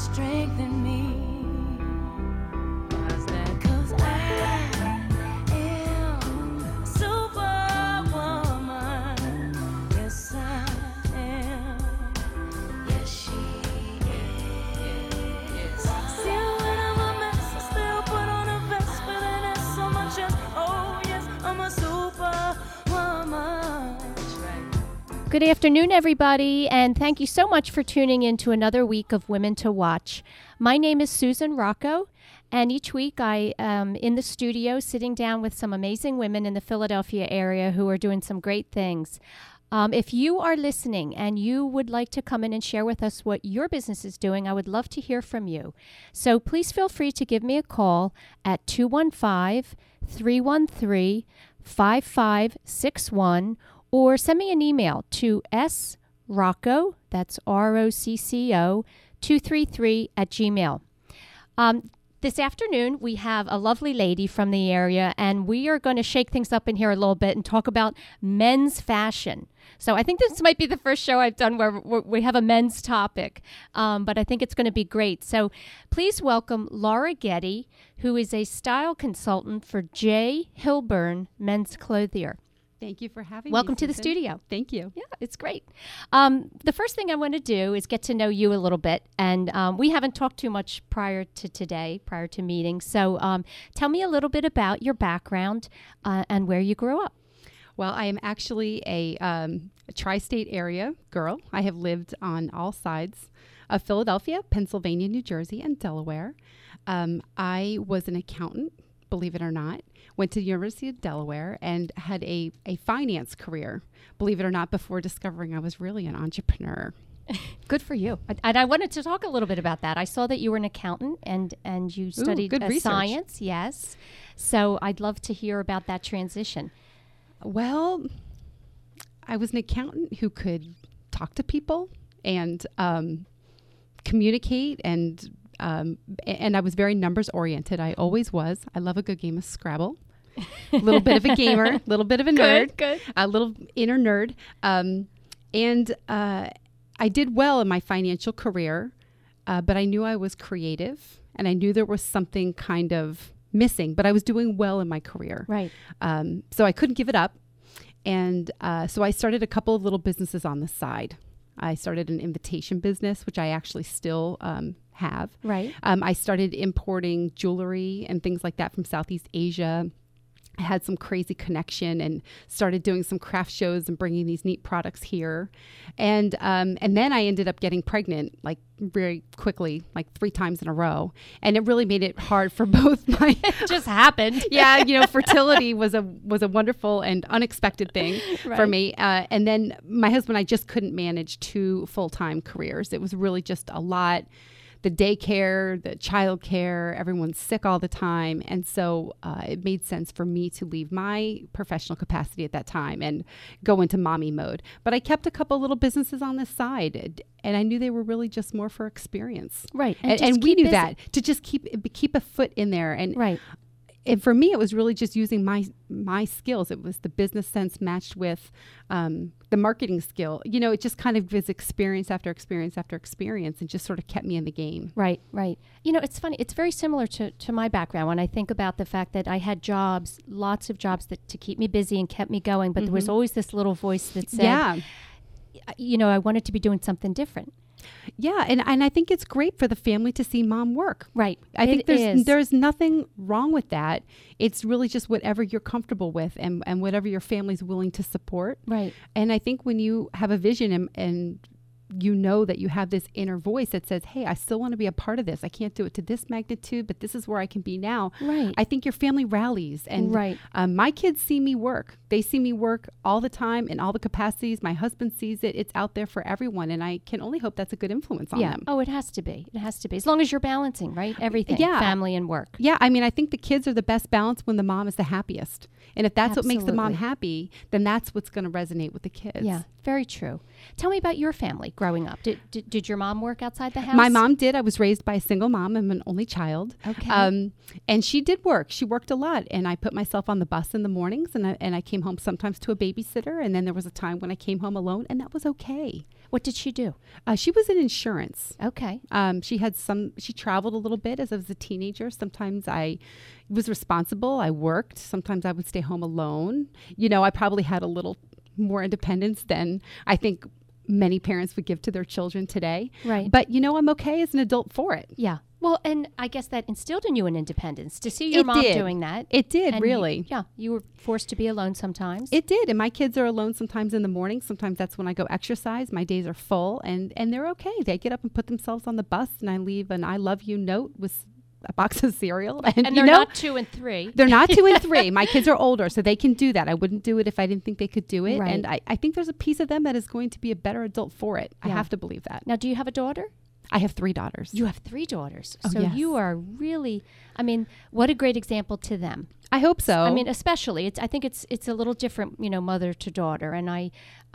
strengthen me. Good afternoon, everybody, and thank you so much for tuning in to another week of Women to Watch. My name is Susan Rocco, and each week I am in the studio sitting down with some amazing women in the Philadelphia area who are doing some great things. If you are listening and you would like to come in and share with us what your business is doing, I would love to hear from you. So please feel free to give me a call at 215-313-5561 or send me an email to srocco, that's R-O-C-C-O, 233 at Gmail. This afternoon, we have a lovely lady from the area, and we are going to shake things up in here a little bit and talk about men's fashion. So I think this might be the first show I've done where we have a men's topic, but I think it's going to be great. So please welcome Laura Getty, who is a style consultant for J. Hilburn, men's clothier. Thank you for having me. Welcome to the studio. Thank you. Yeah, it's great. The first thing I want to do is get to know you a little bit. And we haven't talked too much prior to today, prior to meeting. So tell me a little bit about your background and where you grew up. Well, I am actually a tri-state area girl. I have lived on all sides of Philadelphia, Pennsylvania, New Jersey, and Delaware. I was an accountant, believe it or not, went to the University of Delaware and had a finance career, believe it or not, before discovering I was really an entrepreneur. Good for you. And I wanted to talk a little bit about that. I saw that you were an accountant and you studied science. Yes. So I'd love to hear about that transition. Well, I was an accountant who could talk to people and communicate and I was very numbers oriented. I always was. I love a good game of Scrabble. A little bit of a gamer, a little bit of a nerd, good. A little inner nerd. And I did well in my financial career, but I knew I was creative and I knew there was something kind of missing, but I was doing well in my career. Right. So I couldn't give it up. And so I started a couple of little businesses on the side. I started an invitation business, which I actually still have. Right. I started importing jewelry and things like that from Southeast Asia. I had some crazy connection and started doing some craft shows and bringing these neat products here. And then I ended up getting pregnant like very quickly, like 3 times in a row. And it really made it hard for both my... It just happened. Yeah. You know, fertility was a wonderful and unexpected thing for me. And then my husband, I just couldn't manage 2 full-time careers. It was really just a lot. The daycare, the childcare, everyone's sick all the time. And so it made sense for me to leave my professional capacity at that time and go into mommy mode. But I kept a couple little businesses on the side, and I knew they were really just more for experience. Right. And we knew busy. That, to just keep a foot in there. And right. And for me, it was really just using my skills. It was the business sense matched with the marketing skill. You know, it just kind of was experience after experience after experience and just sort of kept me in the game. Right, right. You know, it's funny. It's very similar to my background when I think about the fact that I had jobs, lots of jobs that to keep me busy and kept me going. But there was always this little voice that said, you know, I wanted to be doing something different. Yeah, and I think it's great for the family to see mom work. Right. I think there's nothing wrong with that. It's really just whatever you're comfortable with and whatever your family's willing to support. Right. And I think when you have a vision and you know that you have this inner voice that says, hey, I still want to be a part of this. I can't do it to this magnitude, but this is where I can be now. Right. I think your family rallies. And my kids see me work. They see me work all the time in all the capacities. My husband sees it. It's out there for everyone. And I can only hope that's a good influence on them. Oh, it has to be. It has to be. As long as you're balancing, right? Everything, family and work. Yeah. I mean, I think the kids are the best balance when the mom is the happiest. And if that's what makes the mom happy, then that's what's going to resonate with the kids. Yeah, Very true. Tell me about your family growing up. Did your mom work outside the house? My mom did. I was raised by a single mom. I'm an only child. Okay. And she did work. She worked a lot. And I put myself on the bus in the mornings, and I came home sometimes to a babysitter. And then there was a time when I came home alone, and that was okay. What did she do? She was in insurance. Okay. She traveled a little bit as I was a teenager. Sometimes I was responsible. I worked. Sometimes I would stay home alone. You know, I probably had a little more independence than I think many parents would give to their children today. Right. But, you know, I'm okay as an adult for it. Yeah. Well, and I guess that instilled in you an independence to see your mom doing that. It did, really. You were forced to be alone sometimes. It did. And my kids are alone sometimes in the morning. Sometimes that's when I go exercise. My days are full and they're okay. They get up and put themselves on the bus and I leave an I love you note with a box of cereal. And they're not 2 and 3. They're not 2 and 3. My kids are older, so they can do that. I wouldn't do it if I didn't think they could do it. Right. And I think there's a piece of them that is going to be a better adult for it. Yeah. I have to believe that. Now, do you have a daughter? I have 3 daughters. You have 3 daughters. Oh, so yes. You are really, I mean, what a great example to them. I hope so. I mean, especially, I think it's a little different, you know, mother to daughter. And I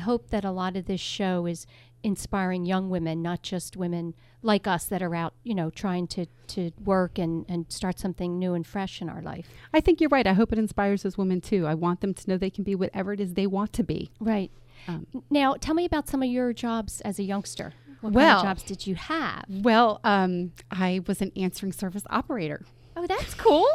hope that a lot of this show is inspiring young women, not just women like us that are out, you know, trying to work and start something new and fresh in our life. I think you're right. I hope it inspires those women too. I want them to know they can be whatever it is they want to be. Right. Now, tell me about some of your jobs as a youngster. What kind of jobs did you have? Well, I was an answering service operator. Oh, that's cool.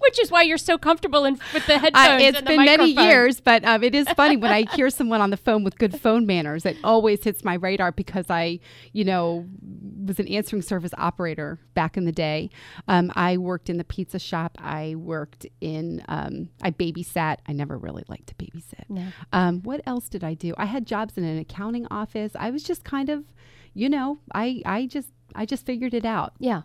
Which is why you're so comfortable with the headphones and the microphone. It's been many years, but it is funny when I hear someone on the phone with good phone manners. It always hits my radar because I, you know, was an answering service operator back in the day. I worked in the pizza shop. I worked in, I babysat. I never really liked to babysit. No. What else did I do? I had jobs in an accounting office. I was just kind of, you know, I just figured it out. Yeah.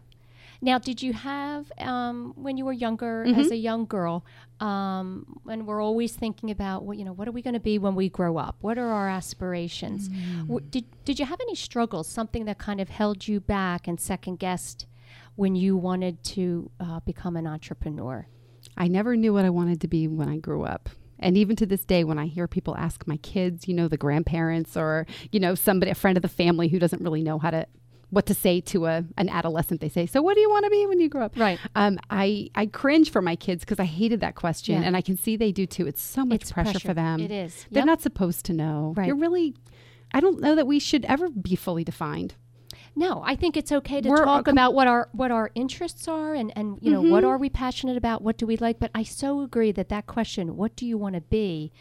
Now, did you have, when you were younger, mm-hmm. as a young girl, and we're always thinking about, well, you know, what are we going to be when we grow up? What are our aspirations? Mm. Did you have any struggles, something that kind of held you back and second-guessed when you wanted to become an entrepreneur? I never knew what I wanted to be when I grew up. And even to this day, when I hear people ask my kids, you know, the grandparents or, you know, somebody, a friend of the family who doesn't really know how to what to say to an adolescent. They say, so what do you want to be when you grow up? Right. I cringe for my kids because I hated that question. Yeah. And I can see they do too. It's so much pressure for them. It is. They're not supposed to know. Right. I don't know that we should ever be fully defined. No, I think it's okay to talk about what our interests are and you mm-hmm. know, what are we passionate about? What do we like? But I so agree that question, what do you want to be,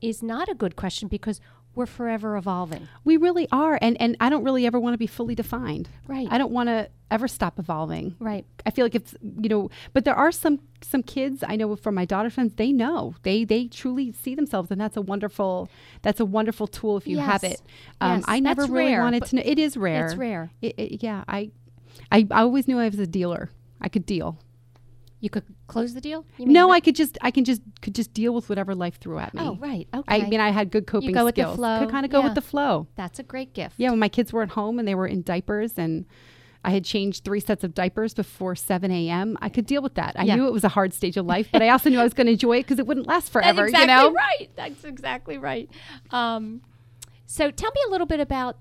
is not a good question because we're forever evolving. We really are. And I don't really ever want to be fully defined. Right. I don't want to ever stop evolving. Right. I feel like it's, you know, but there are some kids I know from my daughter's friends, they know. They truly see themselves. And that's a wonderful tool if you yes. have it. Yes. I never really wanted to know. It is rare. It's rare. Yeah. I always knew I was a dealer. I could deal. You could close the deal? No, I could just deal with whatever life threw at me. Oh, right. Okay. I mean, I had good coping skills. You go with the flow. Could kind of go with the flow. That's a great gift. Yeah, when my kids were at home and they were in diapers and I had changed 3 sets of diapers before 7 a.m., I could deal with that. I knew it was a hard stage of life, but I also knew I was going to enjoy it because it wouldn't last forever, That's exactly right. So tell me a little bit about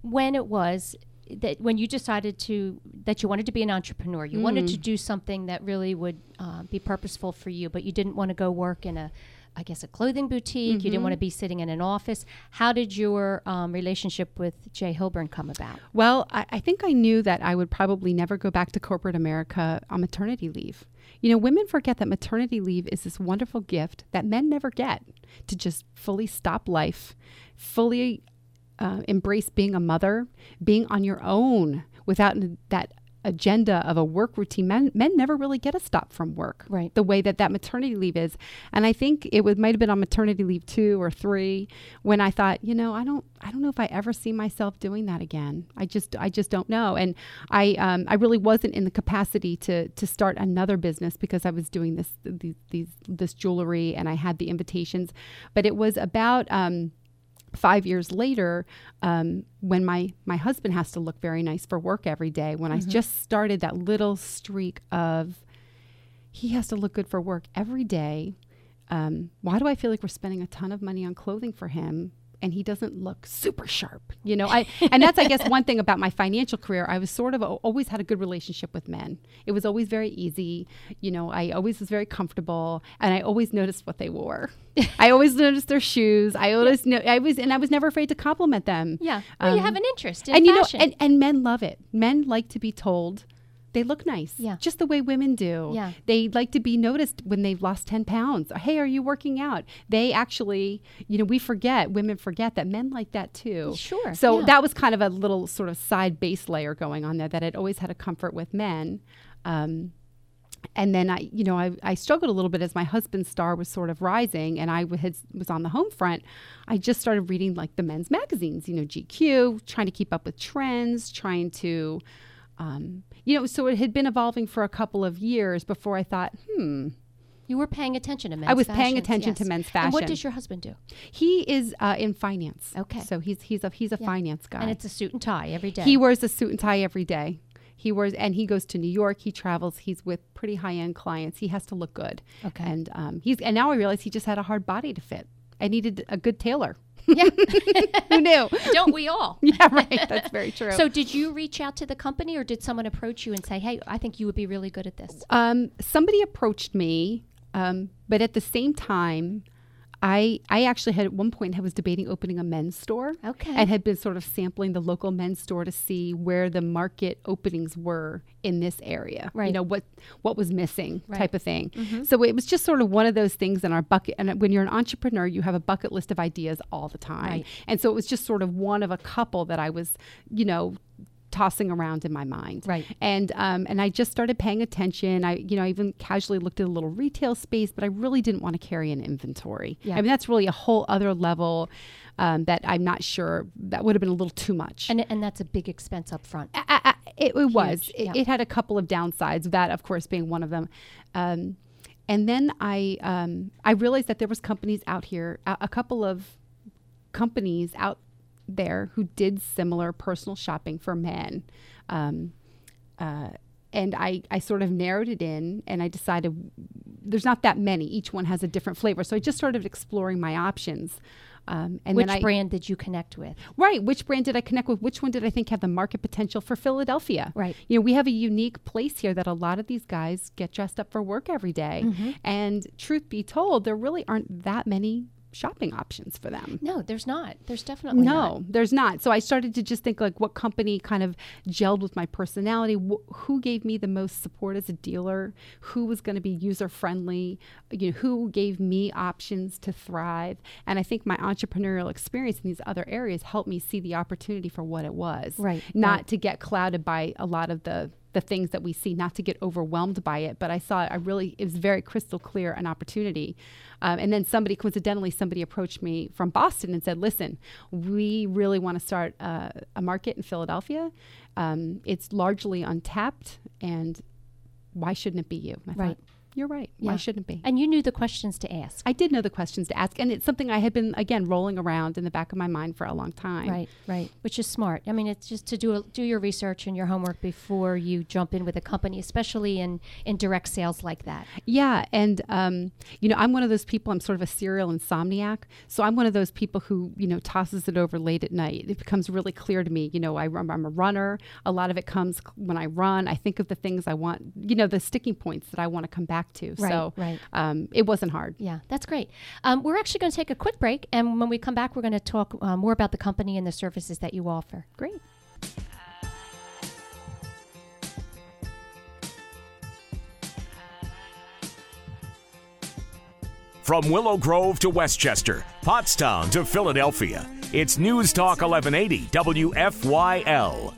when it was that when you decided that you wanted to be an entrepreneur, you wanted to do something that really would be purposeful for you, but you didn't want to go work in a clothing boutique. Mm-hmm. You didn't want to be sitting in an office. How did your relationship with J. Hilburn come about? Well, I think I knew that I would probably never go back to corporate America on maternity leave. You know, women forget that maternity leave is this wonderful gift that men never get to just fully stop life, fully embrace being a mother, being on your own without that agenda of a work routine. Men never really get a stop from work, right? The way that maternity leave is. And I think it might have been on maternity leave 2 or 3 when I thought, you know, I don't know if I ever see myself doing that again. I just don't know. And I really wasn't in the capacity to start another business because I was doing this jewelry and I had the invitations, but it was about 5 years later, when my husband has to look very nice for work every day, when mm-hmm. I just started that little streak of he has to look good for work every day, why do I feel like we're spending a ton of money on clothing for him and he doesn't look super sharp? You know, and that's, I guess, one thing about my financial career. I was sort of always had a good relationship with men. It was always very easy. You know, I always was very comfortable, and I always noticed what they wore. I always noticed their shoes. I always know. I was never afraid to compliment them. Yeah, well, you have an interest in fashion, you know, and men love it. Men like to be told they look nice, just the way women do. Yeah. They like to be noticed when they've lost 10 pounds. Hey, are you working out? They actually, you know, women forget that men like that too. Sure. So that was kind of a little sort of side base layer going on there that I'd always had a comfort with men. And then I struggled a little bit as my husband's star was sort of rising and I was on the home front. I just started reading like the men's magazines, you know, GQ, trying to keep up with trends, trying to, you know, so it had been evolving for a couple of years before I thought, You were paying attention to men's fashion. I was paying attention to men's fashion. And what does your husband do? He is in finance. Okay. So he's a finance guy. And it's a suit and tie every day. He wears a suit and tie every day. And he goes to New York. He travels. He's with pretty high-end clients. He has to look good. Okay. And and now I realize he just had a hard body to fit. I needed a good tailor. Yeah. Who knew? Don't we all? Yeah, right. That's very true. So did you reach out to the company or did someone approach you and say, hey, I think you would be really good at this? Somebody approached me, but at the same time, I actually had at one point I was debating opening a men's store. Okay. And had been sort of sampling the local men's store to see where the market openings were in this area. Right. You know, what was missing type of thing. Mm-hmm. So it was just sort of one of those things in our bucket. And when you're an entrepreneur, you have a bucket list of ideas all the time. Right. And so it was just sort of one of a couple that I was, you know, tossing around in my mind. Right. And I just started paying attention. I even casually looked at a little retail space, but I really didn't want to carry an inventory. Yeah. I mean, that's really a whole other level that I'm not sure that would have been a little too much. And that's a big expense up front. It was. It had a couple of downsides, that of course being one of them. And then I realized that there was companies out here, a couple of companies out there who did similar personal shopping for men. And I sort of narrowed it in and I decided there's not that many. Each one has a different flavor. So I just started exploring my options. And which brand did you connect with? Right. Which brand did I connect with? Which one did I think had the market potential for Philadelphia? Right. You know, we have a unique place here that a lot of these guys get dressed up for work every day. Mm-hmm. And truth be told, there really aren't that many shopping options for them. No, there's not. There's definitely not. There's not. So I started to just think like what company kind of gelled with my personality, who gave me the most support as a dealer, who was going to be user friendly, you know, who gave me options to thrive. And I think my entrepreneurial experience in these other areas helped me see the opportunity for what it was. Right. Not to get clouded by a lot of the things that we see, not to get overwhelmed by it, but I saw it was very crystal clear an opportunity. And then coincidentally, somebody approached me from Boston and said, listen, we really want to start a market in Philadelphia. It's largely untapped, and why shouldn't it be you? And I thought, you're right. Yeah. Why shouldn't it be? And you knew the questions to ask. I did know the questions to ask. And it's something I had been, again, rolling around in the back of my mind for a long time. Right. Which is smart. I mean, it's just to do your research and your homework before you jump in with a company, especially in direct sales like that. Yeah. And, you know, I'm one of those people, I'm sort of a serial insomniac. So I'm one of those people who, you know, tosses it over late at night. It becomes really clear to me. You know, I'm a runner. A lot of it comes when I run. I think of the things I want, you know, the sticking points that I want to come back to. Right, so it wasn't hard. Yeah, that's great. We're actually going to take a quick break. And when we come back, we're going to talk more about the company and the services that you offer. Great. From Willow Grove to Westchester, Pottstown to Philadelphia, it's News Talk 1180 WFYL.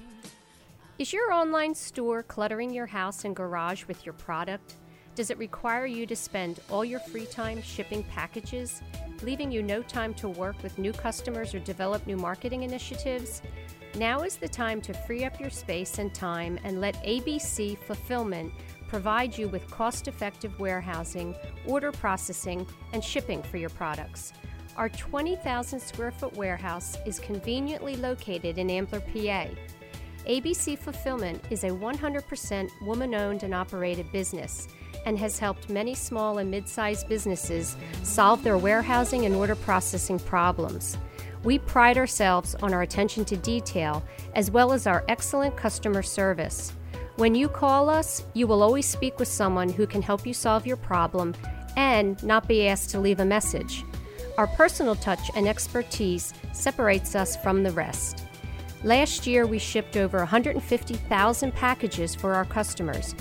Is your online store cluttering your house and garage with your product? Does it require you to spend all your free time shipping packages, leaving you no time to work with new customers or develop new marketing initiatives? Now is the time to free up your space and time and let ABC Fulfillment provide you with cost-effective warehousing, order processing, and shipping for your products. Our 20,000 square foot warehouse is conveniently located in Ambler, PA. ABC Fulfillment is a 100% woman-owned and operated business and has helped many small and mid-sized businesses solve their warehousing and order processing problems. We pride ourselves on our attention to detail as well as our excellent customer service. When you call us, you will always speak with someone who can help you solve your problem and not be asked to leave a message. Our personal touch and expertise separates us from the rest. Last year, we shipped over 150,000 packages for our customers,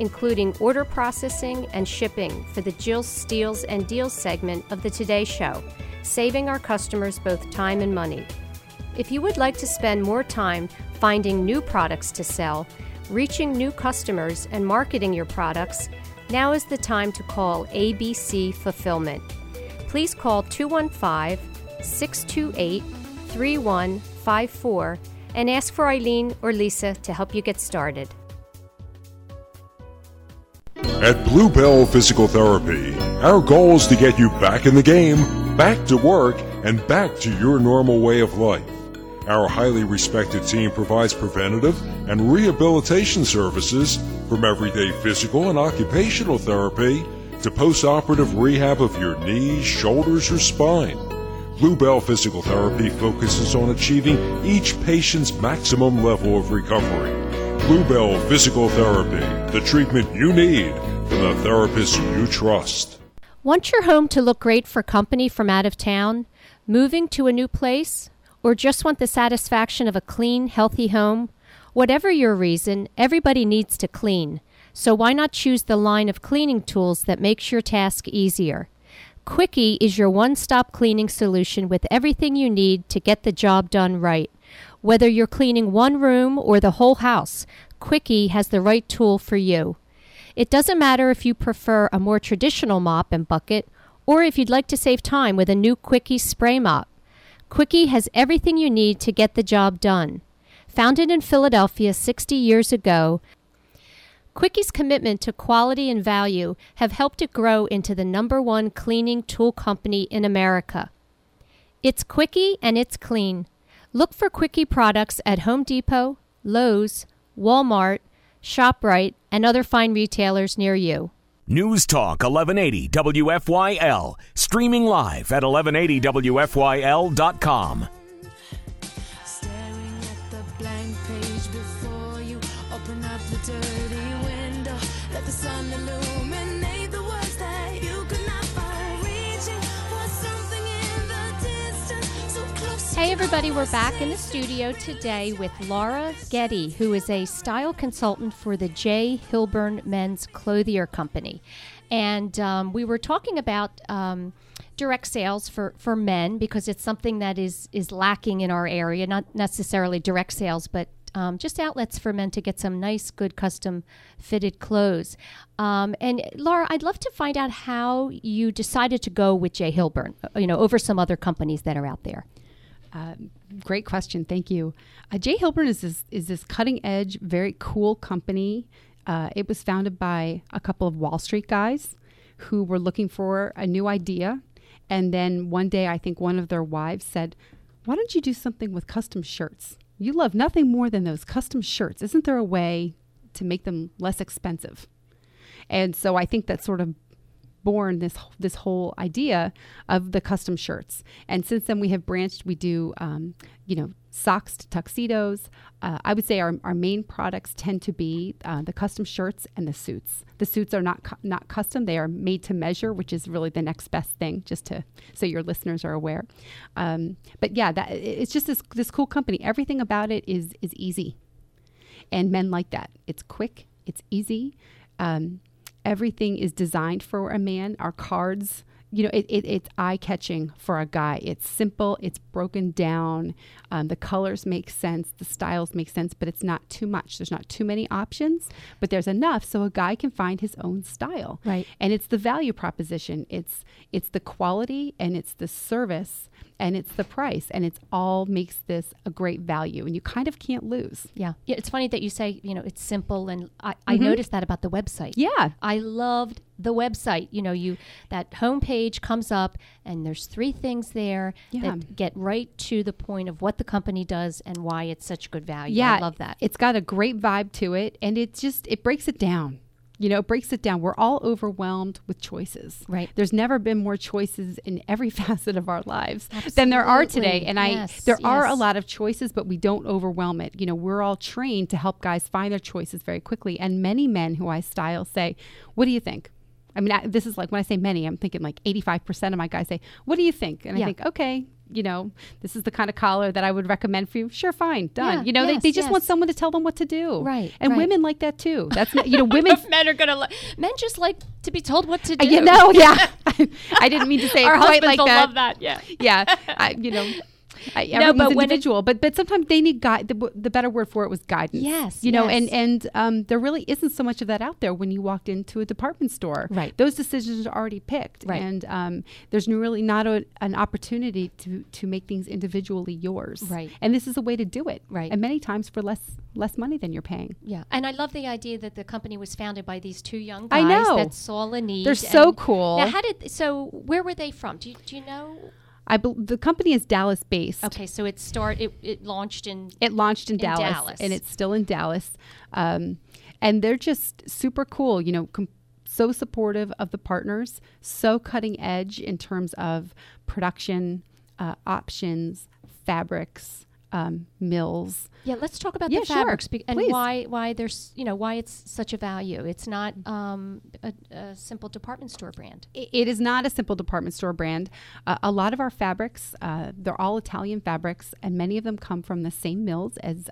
including order processing and shipping for the Jill's Steals and Deals segment of the Today Show, saving our customers both time and money. If you would like to spend more time finding new products to sell, reaching new customers, and marketing your products, now is the time to call ABC Fulfillment. Please call 215-628-3154 and ask for Eileen or Lisa to help you get started. At Bluebell Physical Therapy, our goal is to get you back in the game, back to work, and back to your normal way of life. Our highly respected team provides preventative and rehabilitation services from everyday physical and occupational therapy to post-operative rehab of your knees, shoulders, or spine. Bluebell Physical Therapy focuses on achieving each patient's maximum level of recovery. Bluebell Physical Therapy, the treatment you need for the therapist you trust. Want your home to look great for company from out of town, moving to a new place, or just want the satisfaction of a clean, healthy home? Whatever your reason, everybody needs to clean. So why not choose the line of cleaning tools that makes your task easier? Quickie is your one-stop cleaning solution with everything you need to get the job done right. Whether you're cleaning one room or the whole house, Quickie has the right tool for you. It doesn't matter if you prefer a more traditional mop and bucket or if you'd like to save time with a new Quickie spray mop. Quickie has everything you need to get the job done. Founded in Philadelphia 60 years ago, Quickie's commitment to quality and value have helped it grow into the #1 cleaning tool company in America. It's Quickie and it's clean. Look for Quickie products at Home Depot, Lowe's, Walmart, ShopRite, and other fine retailers near you. News Talk 1180 WFYL, streaming live at 1180WFYL.com. Hey everybody, we're back in the studio today with Laura Getty, who is a style consultant for the J. Hilburn Men's Clothier Company. And we were talking about direct sales for men, because it's something that is lacking in our area, not necessarily direct sales, but just outlets for men to get some nice, good, custom-fitted clothes. And Laura, I'd love to find out how you decided to go with J. Hilburn, over some other companies that are out there. Great question. Thank you. J. Hilburn is this cutting edge, very cool company. It was founded by a couple of Wall Street guys who were looking for a new idea. And then one day, I think one of their wives said, "Why don't you do something with custom shirts? You love nothing more than those custom shirts. Isn't there a way to make them less expensive?" And so I think that sort of born this whole idea of the custom shirts. And since then we have branched. We do socks to tuxedos. I would say our main products tend to be the custom shirts and the suits. The suits are not custom. They are made to measure, which is really the next best thing, just to so your listeners are aware. But yeah, it's just this cool company. Everything about it is easy, and men like that. It's quick, it's easy. Everything is designed for a man. Our cards, it's eye-catching for a guy. It's simple. It's broken down. The colors make sense. The styles make sense, but it's not too much. There's not too many options, but there's enough so a guy can find his own style. Right. And it's the value proposition. It's the quality and it's the service. and it's the price, and it's all makes this a great value, and you kind of can't lose. Yeah. Yeah. It's funny that you say, you know, it's simple, and I noticed that about the website. Yeah. I loved the website. You know, that homepage comes up and there's three things there that get right to the point of what the company does and why it's such good value. Yeah. I love that. It's got a great vibe to it, and it's just, it breaks it down. You know, it breaks it down. We're all overwhelmed with choices. Right. There's never been more choices in every facet of our lives than there are today. And there are a lot of choices, but we don't overwhelm it. You know, we're all trained to help guys find their choices very quickly. And many men who I style say, what do you think? I mean, this is like when I say many, I'm thinking like 85% of my guys say, what do you think? And I think, okay, you know, this is the kind of collar that I would recommend for you. Sure, fine, done. Yeah, you know, they just want someone to tell them what to do. Right. And women like that too. That's not, you know, women. Men are going to men just like to be told what to do. You know, yeah. I didn't mean to say it quite like that. Our husbands will love that, yeah. Yeah, you know. Everyone's individual, but sometimes they need the better word for it was guidance. Yes, you know, and there really isn't so much of that out there when you walked into a department store. Right, those decisions are already picked, right. And there's really not an opportunity to make things individually yours. Right, and this is a way to do it. Right, and many times for less money than you're paying. Yeah, and I love the idea that the company was founded by these two young guys. I know, that saw a need. They're so cool. Now, where were they from? Do you know? The company is Dallas-based. Okay, so it launched in Dallas, and it's still in Dallas. And they're just super cool, you know, so supportive of the partners, so cutting edge in terms of production options, fabrics, mills. Yeah, let's talk about the fabrics and please. why there's, you know, why it's such a value. It's not a simple department store brand. It is not a simple department store brand. A lot of our fabrics, they're all Italian fabrics, and many of them come from the same mills as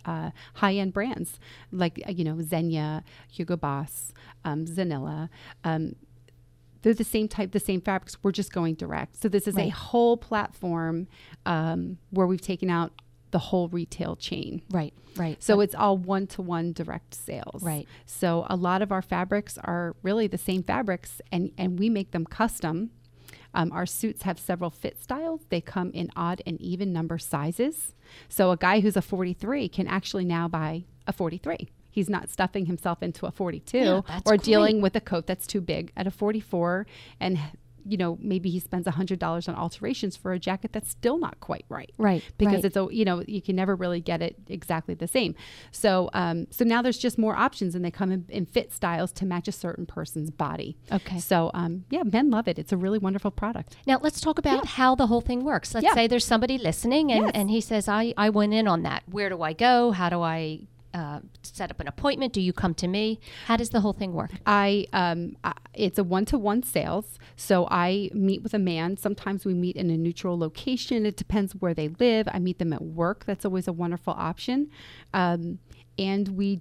high-end brands like, you know, Zegna, Hugo Boss, Zanilla. They're the same type, the same fabrics. We're just going direct. So this is a whole platform where we've taken out the whole retail chain. Right. So it's all one-to-one direct sales. Right. So a lot of our fabrics are really the same fabrics, and we make them custom. Our suits have several fit styles. They come in odd and even number sizes. So a guy who's a 43 can actually now buy a 43. He's not stuffing himself into a 42 or dealing with a coat that's too big at a 44, and you know, maybe he spends $100 on alterations for a jacket that's still not quite right. Right. Because it's, you know, you can never really get it exactly the same. So so now there's just more options, and they come in fit styles to match a certain person's body. Okay. So men love it. It's a really wonderful product. Now let's talk about how the whole thing works. Let's say there's somebody listening and he says, I went in on that. Where do I go? How do I set up an appointment? Do you come to me? How does the whole thing work? It's a one-to-one sales. So I meet with a man. Sometimes we meet in a neutral location. It depends where they live. I meet them at work. That's always a wonderful option. And we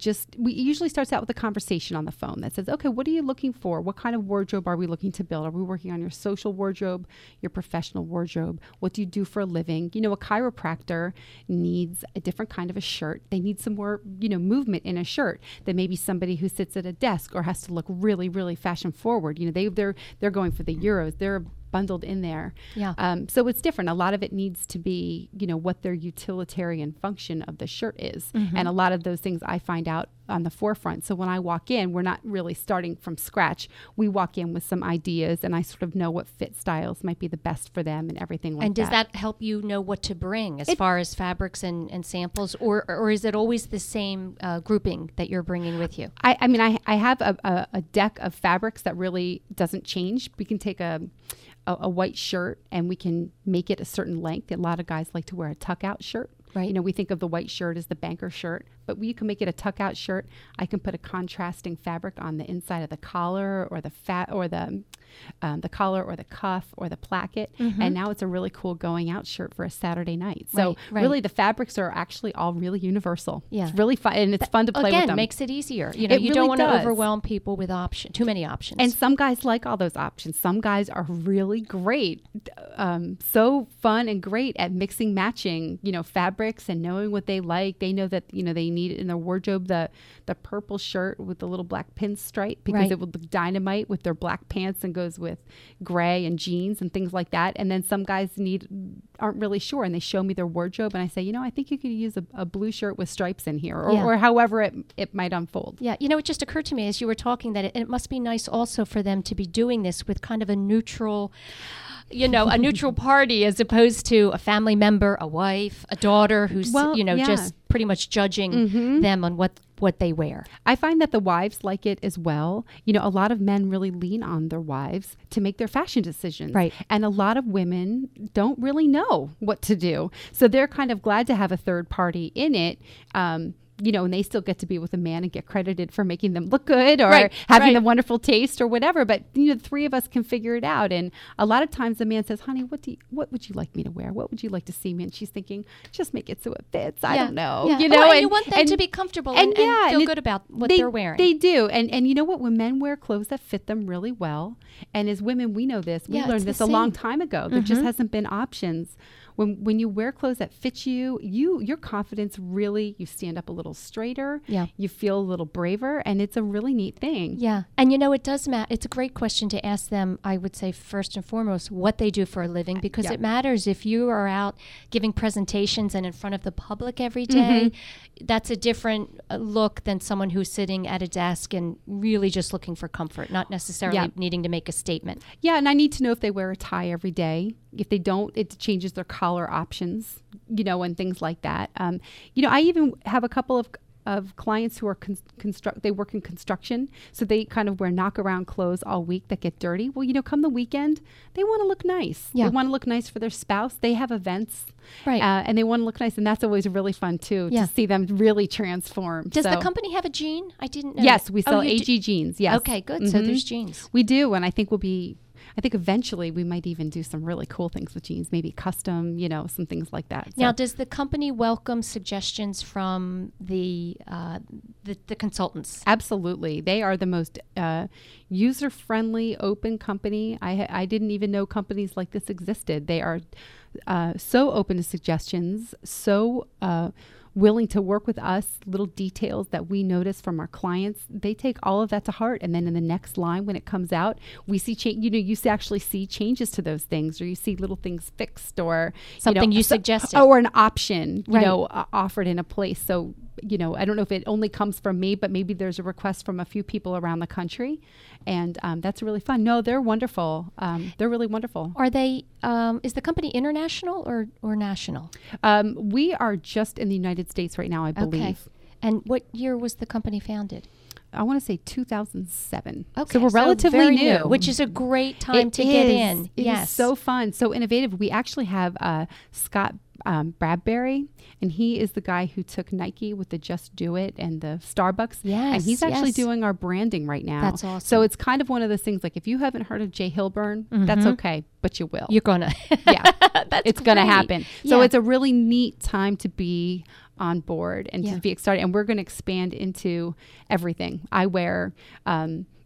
usually starts out with a conversation on the phone that says, okay, what are you looking for? What kind of wardrobe are we looking to build? Are we working on your social wardrobe, your professional wardrobe? What do you do for a living? You know, a chiropractor needs a different kind of a shirt. They need some more, you know, movement in a shirt than maybe somebody who sits at a desk or has to look really, really fashion forward. You know, they're going for the Euros. They're bundled in there. Yeah. So it's different. A lot of it needs to be, you know, what their utilitarian function of the shirt is. Mm-hmm. And a lot of those things I find out on the forefront. So when I walk in, we're not really starting from scratch. We walk in with some ideas, and I sort of know what fit styles might be the best for them and everything like that. And does that help you know what to bring as far as fabrics and samples, or is it always the same grouping that you're bringing with you? I mean, I have a deck of fabrics that really doesn't change. We can take a white shirt and we can make it a certain length. A lot of guys like to wear a tuck-out shirt. Right. You know, we think of the white shirt as the banker shirt, but you can make it a tuck-out shirt. I can put a contrasting fabric on the inside of the collar or the collar or the cuff or the placket, and now it's a really cool going-out shirt for a Saturday night. So really, the fabrics are actually all really universal. Yeah, it's really fun, and it's fun to play with them. Again, makes it easier. You know, you don't want to overwhelm people with too many options. And some guys like all those options. Some guys are really great, so fun and great at mixing matching. You know, fabric. fabrics and knowing what they like. They know that, you know, they need in their wardrobe the purple shirt with the little black pinstripe because It would look dynamite with their black pants and goes with gray and jeans and things like that. And then some guys aren't really sure, and they show me their wardrobe and I say, you know, I think you could use a blue shirt with stripes in here, or however it might unfold. Yeah. You know, it just occurred to me as you were talking that it must be nice also for them to be doing this with kind of a neutral party as opposed to a family member, a wife, a daughter who's, just pretty much judging them on what they wear. I find that the wives like it as well. You know, a lot of men really lean on their wives to make their fashion decisions. Right. And a lot of women don't really know what to do. So they're kind of glad to have a third party in it. You know, and they still get to be with a man and get credited for making them look good or having a wonderful taste or whatever. But, you know, the three of us can figure it out. And a lot of times the man says, honey, what would you like me to wear? What would you like to see me? And she's thinking, just make it so it fits. Yeah. I don't know. Yeah. You know, and you want them to be comfortable and feel good about what they're wearing. They do. And you know what? When men wear clothes that fit them really well, and as women, we know this. We learned this a long time ago. There just hasn't been options. When you wear clothes that fit you, your confidence really, you stand up a little straighter. Yeah. You feel a little braver, and it's a really neat thing. Yeah. And you know, it does matter. It's a great question to ask them, I would say, first and foremost, what they do for a living, because it matters. If you are out giving presentations and in front of the public every day, that's a different look than someone who's sitting at a desk and really just looking for comfort, not necessarily needing to make a statement. Yeah. And I need to know if they wear a tie every day. If they don't, it changes their color. Options, you know, and things like that. You know, I even have a couple of clients who are they work in construction, so they kind of wear knock-around clothes all week that get dirty. Well, you know, come the weekend, they want to look nice. Yeah. They want to look nice for their spouse. They have events, and they want to look nice, and that's always really fun too to see them really transform. Does the company have a jean? I didn't know. Yes, we sell AG jeans. Yes. Okay, good. So there's jeans. We do, and I think eventually we might even do some really cool things with jeans, maybe custom, you know, some things like that. So. Now, does the company welcome suggestions from the consultants? Absolutely. They are the most user-friendly, open company. I didn't even know companies like this existed. They are so open to suggestions, so willing to work with us, little details that we notice from our clients. They take all of that to heart. And then in the next line, when it comes out, we see change, you know, you actually see changes to those things, or you see little things fixed, or something you suggested, or an option, offered in a place. So, you know, I don't know if it only comes from me, but maybe there's a request from a few people around the country. And that's really fun. No, they're wonderful. They're really wonderful. Are they, is the company international or national? We are just in the United States right now, I believe. Okay. And what year was the company founded? I want to say 2007. Okay, so we're relatively new, which is a great time get in. It is so fun, so innovative. We actually have Scott Bradbury, and he is the guy who took Nike with the Just Do It and the Starbucks. Yes, and he's actually doing our branding right now. That's awesome. So it's kind of one of those things, like if you haven't heard of J. Hilburn, that's okay, but you will. You're gonna. It's gonna happen. Yeah. So it's a really neat time to be on board and to be excited. And we're going to expand into everything. I wear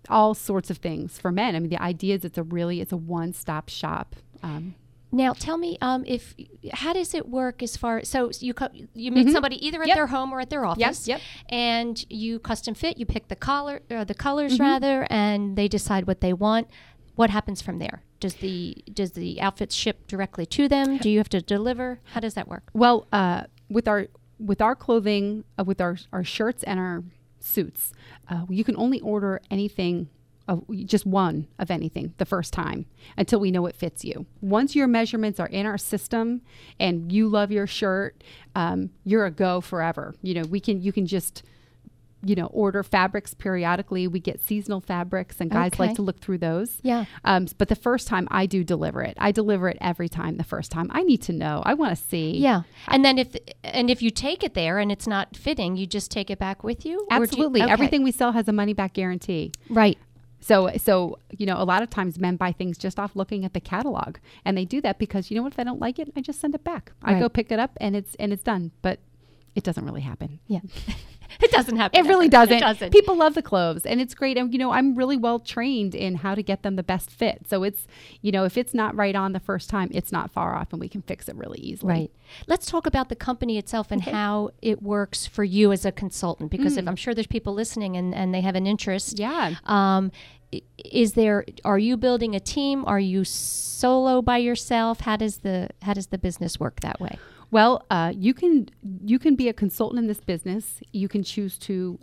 all sorts of things for men. I mean, the idea is it's a one-stop shop. Now, tell me, how does it work as far as, so you meet somebody either at their home or at their office, and you custom fit, you pick the collar, or the colors rather, and they decide what they want. What happens from there? Does the outfits ship directly to them? Do you have to deliver? How does that work? Well, with our clothing, with our shirts and our suits, you can only order anything, just one of anything the first time until we know it fits you. Once your measurements are in our system and you love your shirt, you're a go forever. You know, you can just, you know, order fabrics periodically. We get seasonal fabrics, and guys like to look through those. Yeah. But the first time I do deliver it. I deliver it every time the first time. I need to know. I want to see. Yeah. And then if you take it there and it's not fitting, you just take it back with you? Absolutely. Everything we sell has a money-back guarantee. Right. So, you know, a lot of times men buy things just off looking at the catalog. And they do that because, you know what, if I don't like it, I just send it back. Right. I go pick it up and it's done. But it doesn't really happen. Yeah. It doesn't happen. It really doesn't. It doesn't. People love the clothes and it's great. And, you know, I'm really well trained in how to get them the best fit. So it's, you know, if it's not right on the first time, it's not far off and we can fix it really easily. Right. Let's talk about the company itself and how it works for you as a consultant, because if I'm sure there's people listening and they have an interest. Yeah. Are you building a team? Are you solo by yourself? How does the business work that way? Well, you can be a consultant in this business. You can choose to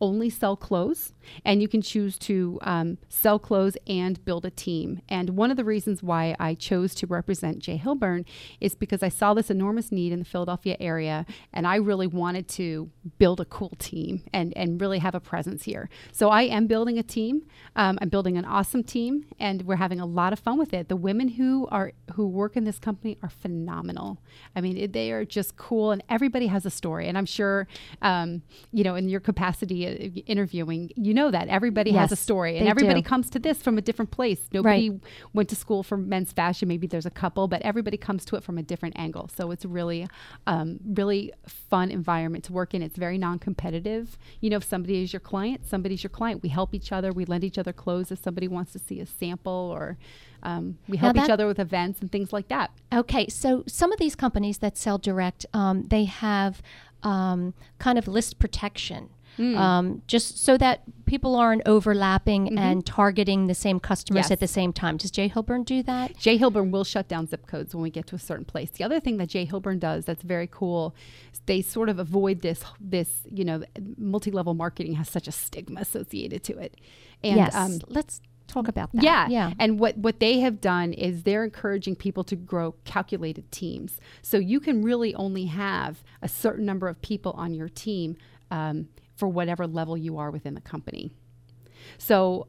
only sell clothes, and you can choose to sell clothes and build a team. And one of the reasons why I chose to represent J. Hilburn is because I saw this enormous need in the Philadelphia area, and I really wanted to build a cool team and really have a presence here. So I am building a team. I'm building an awesome team, and we're having a lot of fun with it. The women who work in this company are phenomenal. I mean, they are just cool, and everybody has a story. And I'm sure, you know, in your capacity interviewing, you know that everybody has a story, and everybody comes to this from a different place. Nobody went to school for men's fashion. Maybe there's a couple, but everybody comes to it from a different angle. So it's really, really fun environment to work in. It's very non-competitive. You know, if somebody is your client, somebody's your client. We help each other. We lend each other clothes if somebody wants to see a sample, or we help each other with events and things like that. Okay, so some of these companies that sell direct, they have kind of list protection, just so that people aren't overlapping and targeting the same customers at the same time. Does J. Hilburn do that? J. Hilburn will shut down zip codes when we get to a certain place. The other thing that J. Hilburn does that's very cool, they sort of avoid this, you know, multi-level marketing has such a stigma associated to it. And let's talk about that. Yeah. And what they have done is they're encouraging people to grow calculated teams. So you can really only have a certain number of people on your team for whatever level you are within the company. So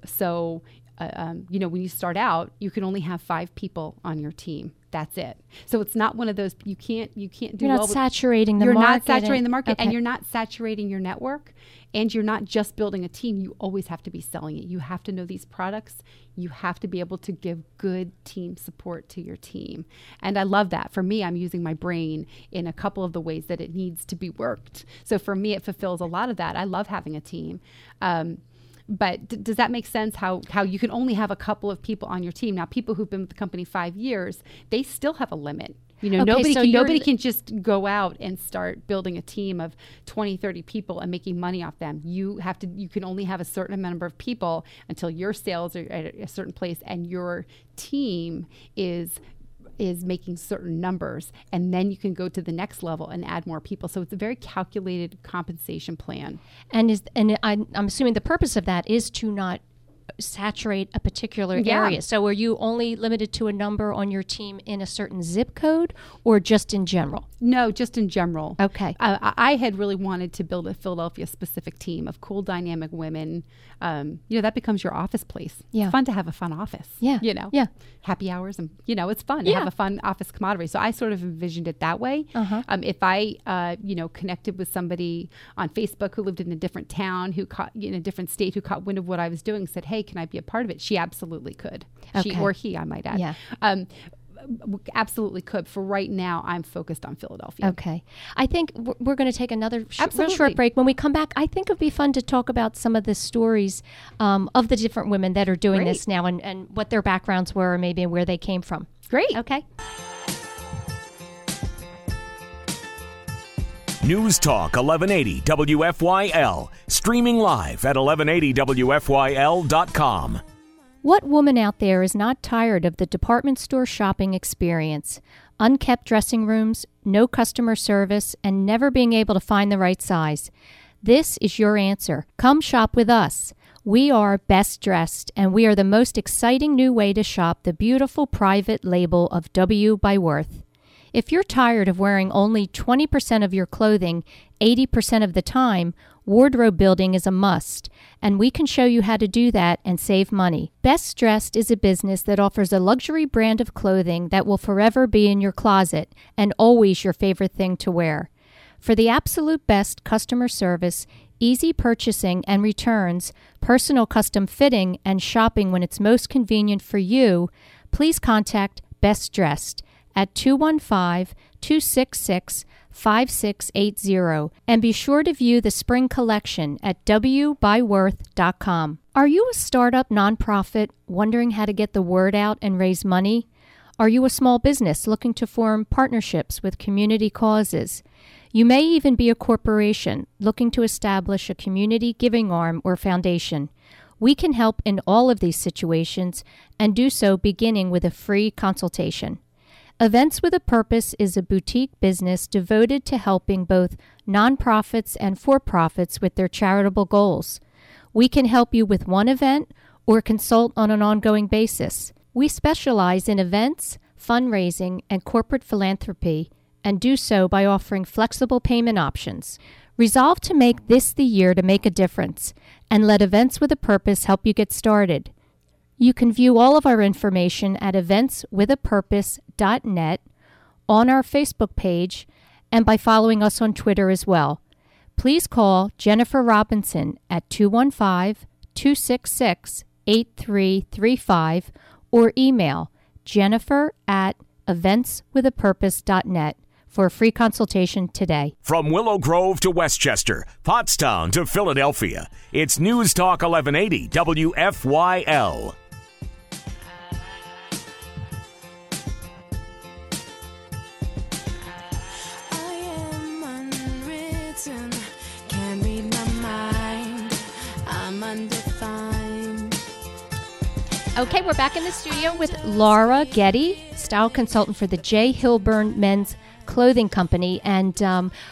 you know, when you start out, you can only have 5 people on your team. That's it. So it's not one of those, you can't do well. You're not saturating the market. You're not saturating the market, and you're not saturating your network, and you're not just building a team. You always have to be selling it. You have to know these products. You have to be able to give good team support to your team. And I love that. For me, I'm using my brain in a couple of the ways that it needs to be worked. So for me, it fulfills a lot of that. I love having a team. But does that make sense how you can only have a couple of people on your team? Now, people who've been with the company 5 years, they still have a limit. You know, okay, nobody can just go out and start building a team of 20, 30 people and making money off them. You can only have a certain number of people until your sales are at a certain place and your team is making certain numbers, and then you can go to the next level and add more people. So it's a very calculated compensation plan. And I'm assuming the purpose of that is to not saturate a particular area. So are you only limited to a number on your team in a certain zip code, or just in general? No, just in general. Okay. I had really wanted to build a Philadelphia specific team of cool, dynamic women. You know, that becomes your office place. Yeah. It's fun to have a fun office. Yeah. You know? Yeah. Happy hours, and, you know, it's fun to have a fun office camaraderie. So I sort of envisioned it that way. Uh-huh. If I, you know, connected with somebody on Facebook who lived in a different town, who caught wind of what I was doing, said, "Hey, can I be a part of it?" She absolutely could. Okay. She or he, I might add. Yeah. Absolutely could. For right now, I'm focused on Philadelphia. Okay. I think we're going to take another real short break. When we come back, I think it would be fun to talk about some of the stories of the different women that are doing this now, and what their backgrounds were, and maybe where they came from. Great. Okay. News Talk 1180 WFYL, streaming live at 1180WFYL.com. What woman out there is not tired of the department store shopping experience? Unkept dressing rooms, no customer service, and never being able to find the right size. This is your answer. Come shop with us. We are Best Dressed, and we are the most exciting new way to shop the beautiful private label of W by Worth. If you're tired of wearing only 20% of your clothing 80% of the time, wardrobe building is a must, and we can show you how to do that and save money. Best Dressed is a business that offers a luxury brand of clothing that will forever be in your closet and always your favorite thing to wear. For the absolute best customer service, easy purchasing and returns, personal custom fitting, and shopping when it's most convenient for you, please contact Best Dressed at 215-266-5555. 5680 and be sure to view the spring collection at wbyworth.com. Are you a startup nonprofit wondering how to get the word out and raise money? Are you a small business looking to form partnerships with community causes? You may even be a corporation looking to establish a community giving arm or foundation. We can help in all of these situations and do so beginning with a free consultation. Events with a Purpose is a boutique business devoted to helping both nonprofits and for-profits with their charitable goals. We can help you with one event or consult on an ongoing basis. We specialize in events, fundraising, and corporate philanthropy, and do so by offering flexible payment options. Resolve to make this the year to make a difference, and let Events with a Purpose help you get started. You can view all of our information at eventswithapurpose.net, on our Facebook page, and by following us on Twitter as well. Please call Jennifer Robinson at 215-266-8335 or email jennifer@eventswithapurpose.net for a free consultation today. From Willow Grove to Westchester, Pottstown to Philadelphia, it's News Talk 1180 WFYL. Okay, we're back in the studio with Laura Getty, style consultant for the J. Hilburn Men's Clothing Company, and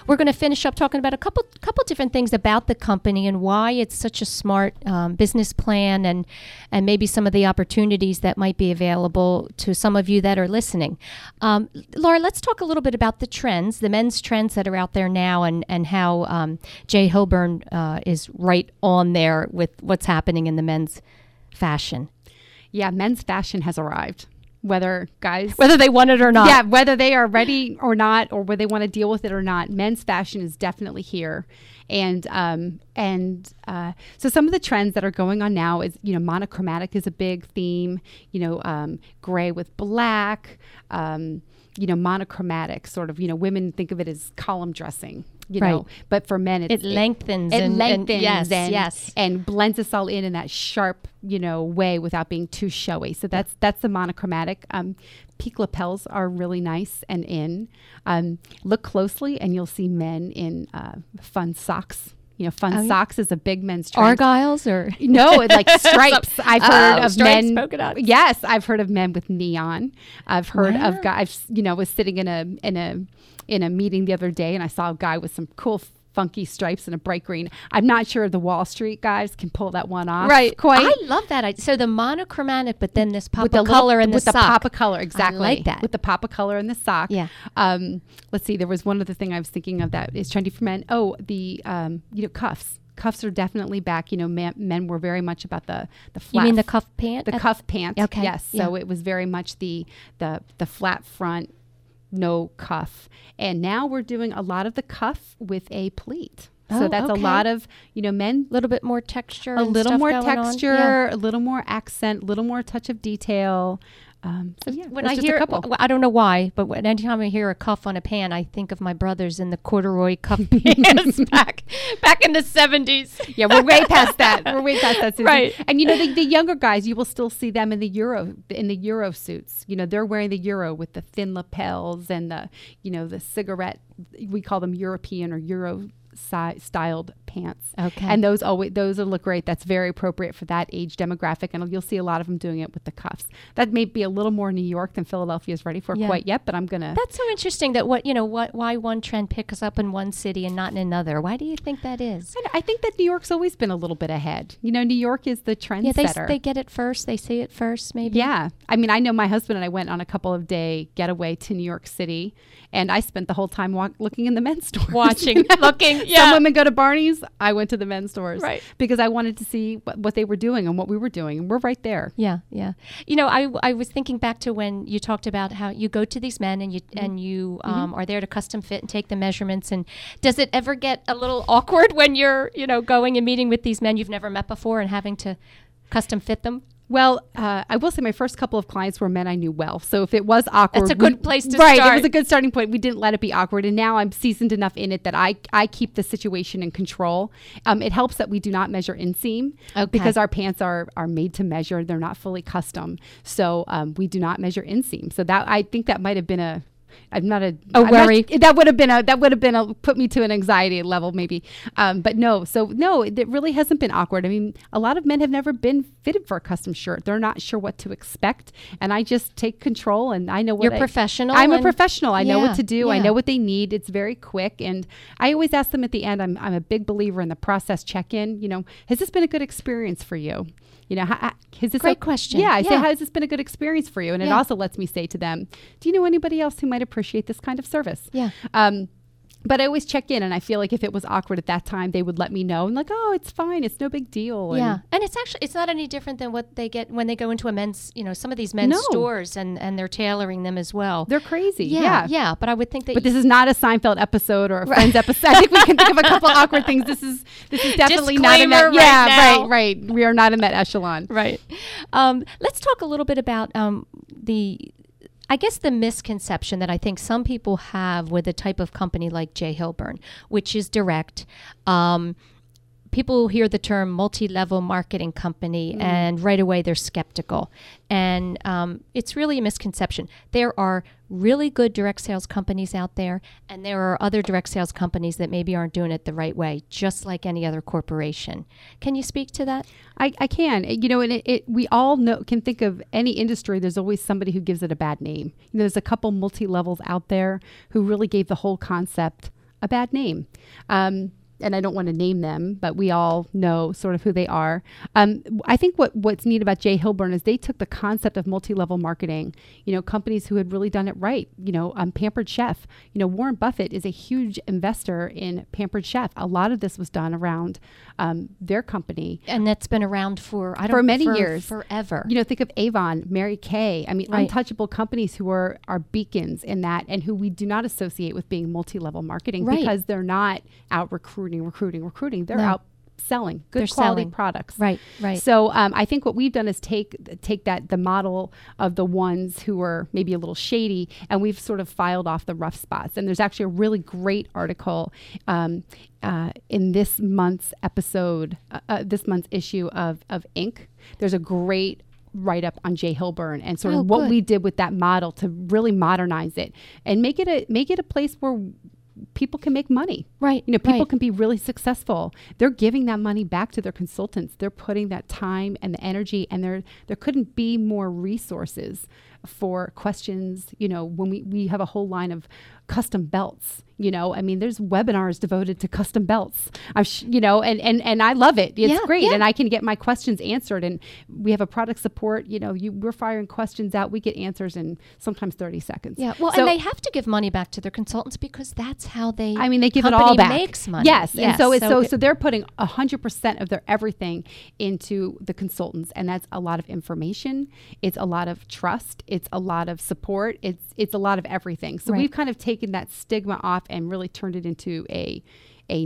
we're going to finish up talking about a couple different things about the company and why it's such a smart business plan, and maybe some of the opportunities that might be available to some of you that are listening. Laura, let's talk a little bit about the trends, the men's trends that are out there now, and how J. Hilburn is right on there with what's happening in the men's fashion. Yeah, men's fashion has arrived, whether they want it or not. Yeah, whether they are ready or not, or whether they want to deal with it or not, men's fashion is definitely here. And so some of the trends that are going on now is, monochromatic is a big theme, gray with black, monochromatic sort of, women think of it as column dressing. Know, but for men, it lengthens. And blends us all in that sharp, way without being too showy. So that's the monochromatic. Peak lapels are really nice and in. Look closely, and you'll see men in fun socks. Socks is a big men's trend. Argyles or like stripes. I've heard of stripes, men. Polka dots. Yes, I've heard of men with neon. I've heard of guys. Was sitting in a meeting the other day, and I saw a guy with some cool funky stripes and a bright green. I'm not sure the Wall Street guys can pull that one off. Right. Quite. I love that. So the monochromatic, but then this pop of color and the sock. With the pop of color, exactly. I like that. With the pop of color and the sock. Yeah. Let's see. There was one other thing I was thinking of that is trendy for men. Oh, the cuffs. Cuffs are definitely back. Men were very much about the flat. You mean the cuff pant? The cuff pant. Okay. Yes. Yeah. So it was very much the flat front. No cuff. And now we're doing a lot of the cuff with a pleat. So that's a lot of, men. A little bit more texture. A little more texture, yeah. A little more accent, a little more touch of detail. When I hear, I don't know why, but anytime I hear a cuff on a pan, I think of my brothers in the corduroy cuff pants back in the 70s. Yeah, we're way past that. Susan. Right. And the younger guys, you will still see them in the Euro suits. They're wearing the Euro with the thin lapels and the cigarette. We call them European or Euro styled pants. Okay. And those look great. That's very appropriate for that age demographic, and you'll see a lot of them doing it with the cuffs. That may be a little more New York than Philadelphia is ready for quite yet, but I'm going to... That's so interesting that why one trend picks up in one city and not in another. Why do you think that is? I think that New York's always been a little bit ahead. New York is the trendsetter. Yeah, they get it first. They see it first, maybe. Yeah. I mean, I know my husband and I went on a couple of day getaway to New York City, and I spent the whole time looking in the men's store. Watching, looking. Yeah. Some women go to Barney's. I went to the men's stores, right? Because I wanted to see what they were doing and what we were doing, and we're right there. Yeah, yeah. I was thinking back to when you talked about how you go to these men and you are there to custom fit and take the measurements. And does it ever get a little awkward when you're going and meeting with these men you've never met before and having to custom fit them? Well, I will say my first couple of clients were men I knew well. So if it was awkward... That's a good place to start. Right, it was a good starting point. We didn't let it be awkward. And now I'm seasoned enough in it that I keep the situation in control. It helps that we do not measure inseam because our pants are made to measure. They're not fully custom. So we do not measure inseam. So that I think that might have been a... I'm not a worry. That would have been a put me to an anxiety level maybe. But no, so no, it really hasn't been awkward. I mean, a lot of men have never been fitted for a custom shirt. They're not sure what to expect, and I just take control and I know what professional. I'm a professional. I know what to do. Yeah. I know what they need. It's very quick, and I always ask them at the end. I'm a big believer in the process check-in. You know, has this been a good experience for you? You know, is this great question? Yeah, I say, has this been a good experience for you? And it also lets me say to them, do you know anybody else who might appreciate this kind of service? Yeah. But I always check in, and I feel like if it was awkward at that time, they would let me know. And like, oh, it's fine. It's no big deal. And yeah. And it's actually, it's not any different than what they get when they go into a men's, you know, some of these men's stores and they're tailoring them as well. They're crazy. Yeah. Yeah. But I would think that. But this is not a Seinfeld episode or a Friends episode. I think we can think of a couple awkward things. This is definitely not in that. Right. We are not in that echelon. Right. Let's talk a little bit about the misconception that I think some people have with a type of company like J. Hilburn, which is direct. People hear the term multi-level marketing company and right away they're skeptical. And it's really a misconception. There are really good direct sales companies out there, and there are other direct sales companies that maybe aren't doing it the right way, just like any other corporation. Can you speak to that? I can. You know, and we all can think of any industry, there's always somebody who gives it a bad name. You know, there's a couple multi-levels out there who really gave the whole concept a bad name. And I don't want to name them, but we all know sort of who they are. I think what's neat about J. Hilburn is they took the concept of multi-level marketing, you know, companies who had really done it right, you know, Pampered Chef. You know, Warren Buffett is a huge investor in Pampered Chef. A lot of this was done around their company. And that's been around for years. Forever. You know, think of Avon, Mary Kay. I mean, untouchable companies who are beacons in that and who we do not associate with being multi-level marketing because they're not out recruiting. They're out selling good quality products. Right. So I think what we've done is take that, the model of the ones who were maybe a little shady, and we've sort of filed off the rough spots. And there's actually a really great article in this month's issue of Inc. There's a great write-up on J. Hilburn and sort of what we did with that model to really modernize it and make it a place where people can make money. Right. You know, people can be really successful. They're giving that money back to their consultants. They're putting that time and the energy, and there couldn't be more resources for questions. You know, when we have a whole line of custom belts, you know, I mean, there's webinars devoted to custom belts, and I love it. It's great. Yeah. And I can get my questions answered, and we have a product support, you know, we're firing questions out. We get answers in sometimes 30 seconds. Yeah. Well, so, and they have to give money back to their consultants because that's how they give it all back. Makes money. Yes. And so they're putting 100% of their everything into the consultants. And that's a lot of information. It's a lot of trust. It's a lot of support. It's a lot of everything. So we've kind of taken that stigma off and really turned it into a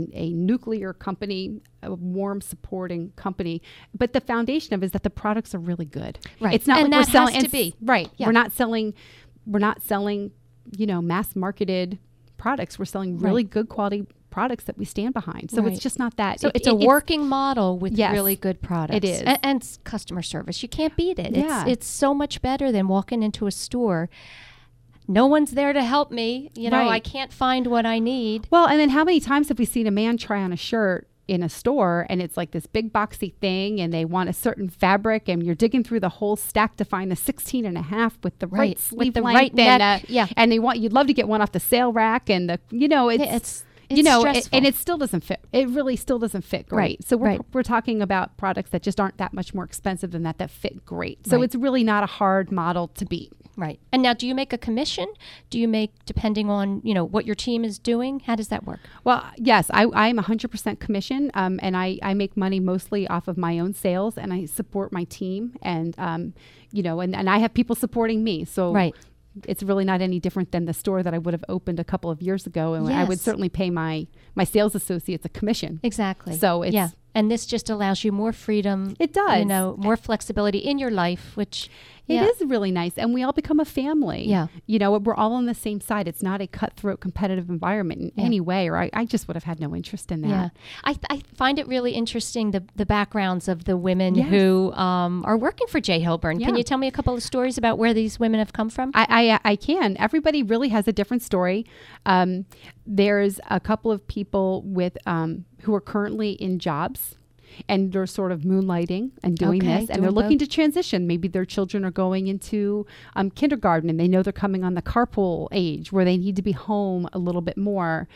nuclear company, a warm supporting company. But the foundation of it is that the products are really good. Right. It's not like we're selling. Has to be. Right. Yeah. We're not selling, you know, mass marketed products. We're selling really good quality products that we stand behind. So it's just not that. So it's a working model with really good products. It is. And customer service. You can't beat it. Yeah. It's so much better than walking into a store. No one's there to help me. You know, I can't find what I need. Well, and then how many times have we seen a man try on a shirt in a store, and it's like this big boxy thing, and they want a certain fabric, and you're digging through the whole stack to find the 16.5 with the right sleeve length, right neck. And you'd love to get one off the sale rack, and it's still doesn't fit. It really still doesn't fit great. Right. So we're talking about products that just aren't that much more expensive than that fit great. So it's really not a hard model to beat. Right. And now, do you make a commission? Do you make, depending on, you know, what your team is doing? How does that work? Well, yes, I'm 100% commission, and I make money mostly off of my own sales, and I support my team, and, you know, and I have people supporting me. So it's really not any different than the store that I would have opened a couple of years ago. And I would certainly pay my sales associates a commission. Exactly. So it's And this just allows you more freedom. It does. You know, more flexibility in your life, which... Yeah. It is really nice. And we all become a family. Yeah. You know, we're all on the same side. It's not a cutthroat competitive environment in any way, or I just would have had no interest in that. Yeah. I find it really interesting, the backgrounds of the women who are working for J. Hilburn. Yeah. Can you tell me a couple of stories about where these women have come from? I can. Everybody really has a different story. There's a couple of people with who are currently in jobs. And they're sort of moonlighting and doing this. And they're looking to transition. Maybe their children are going into kindergarten, and they know they're coming on the carpool age where they need to be home a little bit more.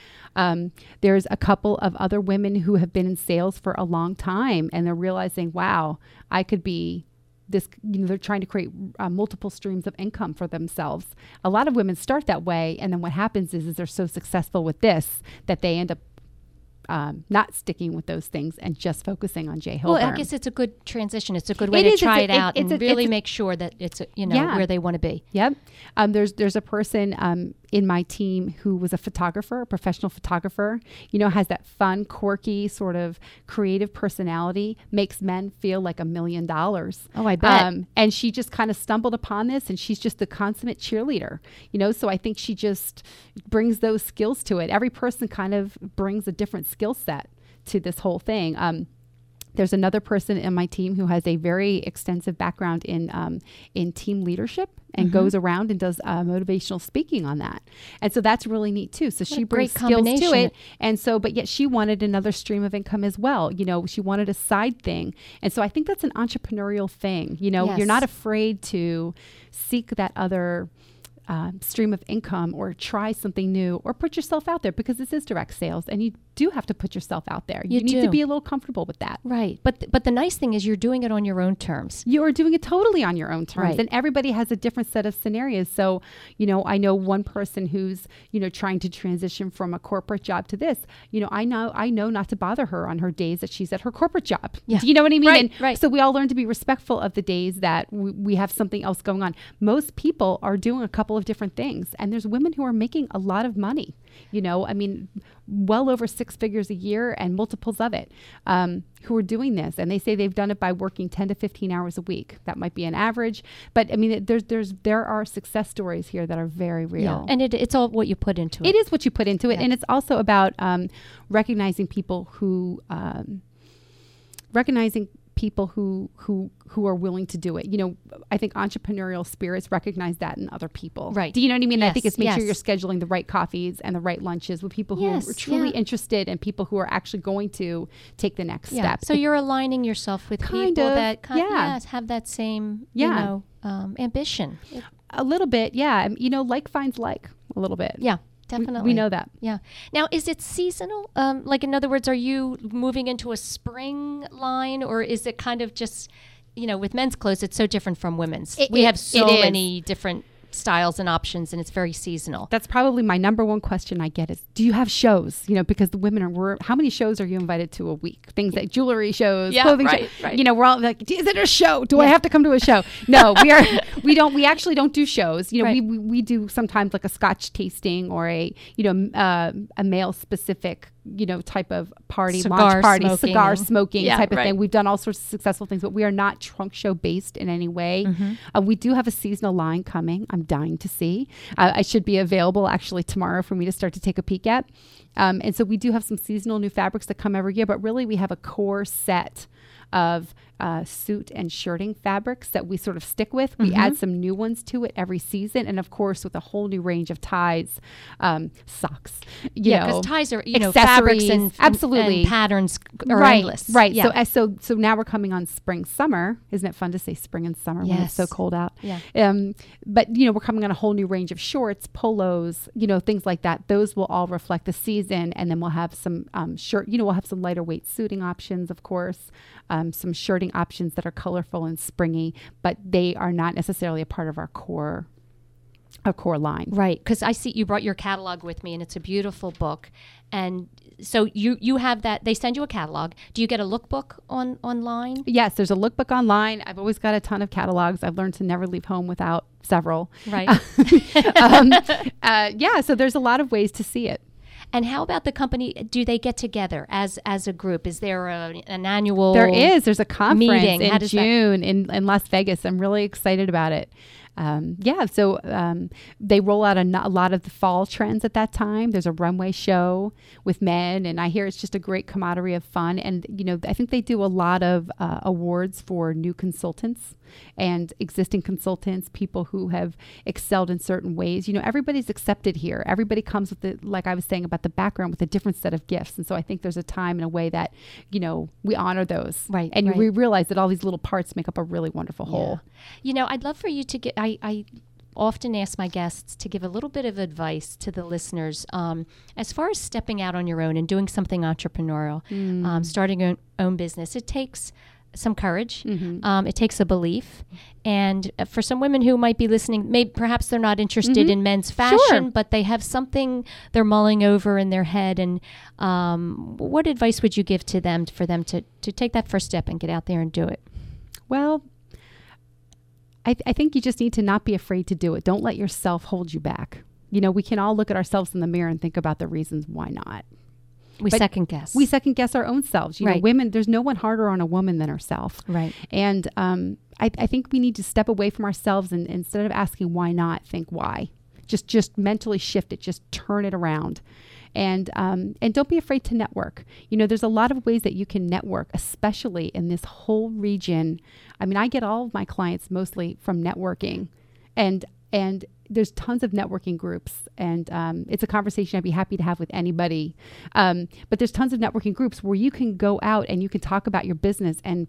There's a couple of other women who have been in sales for a long time, and they're realizing, wow, I could be this, you know, they're trying to create multiple streams of income for themselves. A lot of women start that way. And then what happens is they're so successful with this that they end up not sticking with those things and just focusing on J. Hilburn. Well, I guess it's a good transition. It's a good way to try it out and really make sure that it's, you know, where they want to be. Yep. There's a person in my team who was a photographer, a professional photographer, you know, has that fun, quirky sort of creative personality, makes men feel like $1 million. Oh, I bet. And she just kind of stumbled upon this, and she's just the consummate cheerleader, you know, so I think she just brings those skills to it. Every person kind of brings a different skill set to this whole thing. There's another person in my team who has a very extensive background in team leadership and goes around and does motivational speaking on that. And so that's really neat too. So she brings skills to it. And so, but yet she wanted another stream of income as well. You know, she wanted a side thing. And so I think that's an entrepreneurial thing. You know, you're not afraid to seek that other stream of income, or try something new, or put yourself out there, because this is direct sales and you do have to put yourself out there. You need to be a little comfortable with that. Right. But the nice thing is you're doing it on your own terms. You are doing it totally on your own terms. Right. And everybody has a different set of scenarios. So, you know, I know one person who's, you know, trying to transition from a corporate job to this. You know, I know not to bother her on her days that she's at her corporate job. Yeah. Do you know what I mean? Right, and so we all learn to be respectful of the days that we have something else going on. Most people are doing a couple of different things, and there's women who are making a lot of money, you know, I mean, well over 6 figures a year and multiples of it, who are doing this. And they say they've done it by working 10 to 15 hours a week. That might be an average, but I mean, there are success stories here that are very real. Yeah. And it's all what you put into it. It is what you put into it. And it's also about recognizing people who, are willing to do it. You know, I think entrepreneurial spirits recognize that in other people. Right. Do you know what I mean? Yes, I think it's make sure you're scheduling the right coffees and the right lunches with people who are truly interested and people who are actually going to take the next step. So you're aligning yourself with people that have that same, you know, ambition. A little bit. Yeah. You know, like finds like a little bit. Yeah. Definitely. We know that. Yeah. Now, is it seasonal? Like, in other words, are you moving into a spring line, or is it kind of just, you know, with men's clothes, it's so different from women's. We have so many different styles and options, and it's very seasonal. That's probably my number one question I get is, do you have shows? You know, because the women how many shows are you invited to a week? Things like jewelry shows, clothing shows. Right. You know, we're all like, is it a show? Do I have to come to a show? No, we actually don't do shows. You know, we do sometimes like a Scotch tasting or a male specific, you know, type of party, cigar launch party, smoking. Cigar smoking type of thing. We've done all sorts of successful things, but we are not trunk show based in any way. We do have a seasonal line coming. I'm dying to see. It should be available actually tomorrow for me to start to take a peek at. And so we do have some seasonal new fabrics that come every year, but really we have a core set of suit and shirting fabrics that we sort of stick with. We add some new ones to it every season. And of course, with a whole new range of ties, socks, you know, because ties are, you know, fabrics and patterns are endless. Right. Yeah. So now we're coming on spring, summer. Isn't it fun to say spring and summer when it's so cold out? Yeah. But, you know, we're coming on a whole new range of shorts, polos, you know, things like that. Those will all reflect the season. And then we'll have some we'll have some lighter weight suiting options, of course, some shirting options that are colorful and springy, but they are not necessarily a part of our core line. Right. Because I see you brought your catalog with me, and it's a beautiful book. And so you have that, they send you a catalog. Do you get a lookbook online? Yes, there's a lookbook online. I've always got a ton of catalogs. I've learned to never leave home without several. Right. So there's a lot of ways to see it. And how about the company? Do they get together as a group? Is there an annual? There is. There's a conference meeting in June in Las Vegas. I'm really excited about it. So they roll out a lot of the fall trends at that time. There's a runway show with men, and I hear it's just a great camaraderie of fun. And, you know, I think they do a lot of awards for new consultants and existing consultants, people who have excelled in certain ways. You know, everybody's accepted here. Everybody comes with, like I was saying about the background, with a different set of gifts. And so I think there's a time and a way that, you know, we honor those. Right. And we realize that all these little parts make up a really wonderful whole. You know, I'd love for you to get... I often ask my guests to give a little bit of advice to the listeners as far as stepping out on your own and doing something entrepreneurial, starting your own business. It takes some courage. Mm-hmm. It takes a belief. And for some women who might be listening, perhaps they're not interested in men's fashion, but they have something they're mulling over in their head. And what advice would you give to them for them to take that first step and get out there and do it? Well, I think you just need to not be afraid to do it. Don't let yourself hold you back. You know, we can all look at ourselves in the mirror and think about the reasons why not. We second guess our own selves. You know, women, there's no one harder on a woman than herself. Right. And I think we need to step away from ourselves and instead of asking why not, think why. Just mentally shift it. Just turn it around. And don't be afraid to network. You know, there's a lot of ways that you can network, especially in this whole region. I mean, I get all of my clients mostly from networking, and there's tons of networking groups, and it's a conversation I'd be happy to have with anybody. But there's tons of networking groups where you can go out and you can talk about your business and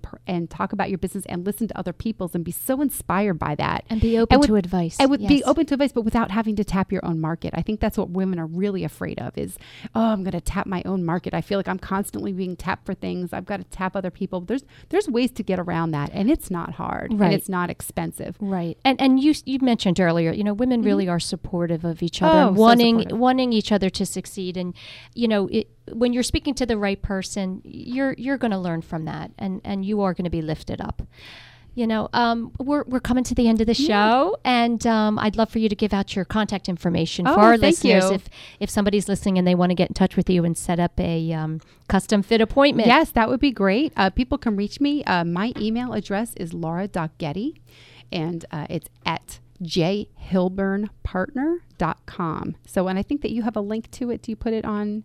talk about your business and listen to other people's and be so inspired by that. And be open to advice. And be open to advice, but without having to tap your own market. I think that's what women are really afraid of is, oh, I'm going to tap my own market. I feel like I'm constantly being tapped for things. I've got to tap other people. There's ways to get around that, and it's not hard. Right. And it's not expensive. Right. And you mentioned earlier, you know, women really are supportive of each other, wanting each other to succeed. And, you know, when you're speaking to the right person, you're going to learn from that, and you are going to be lifted up. You know, we're coming to the end of the show, and I'd love for you to give out your contact information for our listeners. If somebody's listening and they want to get in touch with you and set up a custom fit appointment. Yes, that would be great. People can reach me. My email address is laura.getty, and it's at jhilburnpartner.com. So, and I think that you have a link to it. Do you put it on?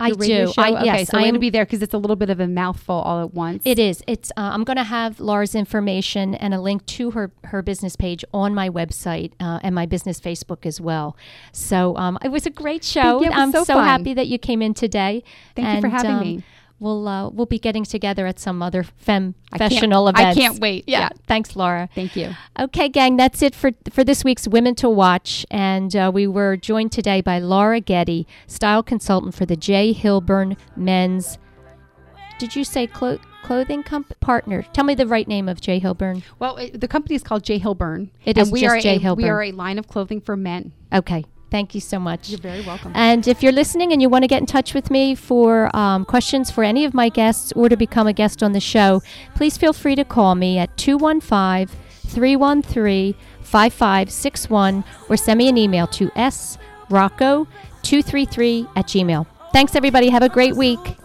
I do. Yes, so I'm going to be there because it's a little bit of a mouthful all at once. It is. It's. I'm going to have Laura's information and a link to her business page on my website and my business Facebook as well. So it was a great show. I'm so happy that you came in today. Thank you for having me. We'll be getting together at some other femme-fessional events. I can't wait. Yeah. Thanks, Laura. Thank you. Okay, gang, that's it for this week's Women to Watch. And we were joined today by Laura Getty, style consultant for the J. Hilburn Men's, did you say clothing partner? Tell me the right name of J. Hilburn. Well, the company is called J. Hilburn. It is just J. Hilburn. We are a line of clothing for men. Okay. Thank you so much. You're very welcome. And if you're listening and you want to get in touch with me for questions for any of my guests or to become a guest on the show, please feel free to call me at 215-313-5561 or send me an email to srocco233@gmail.com. Thanks, everybody. Have a great week.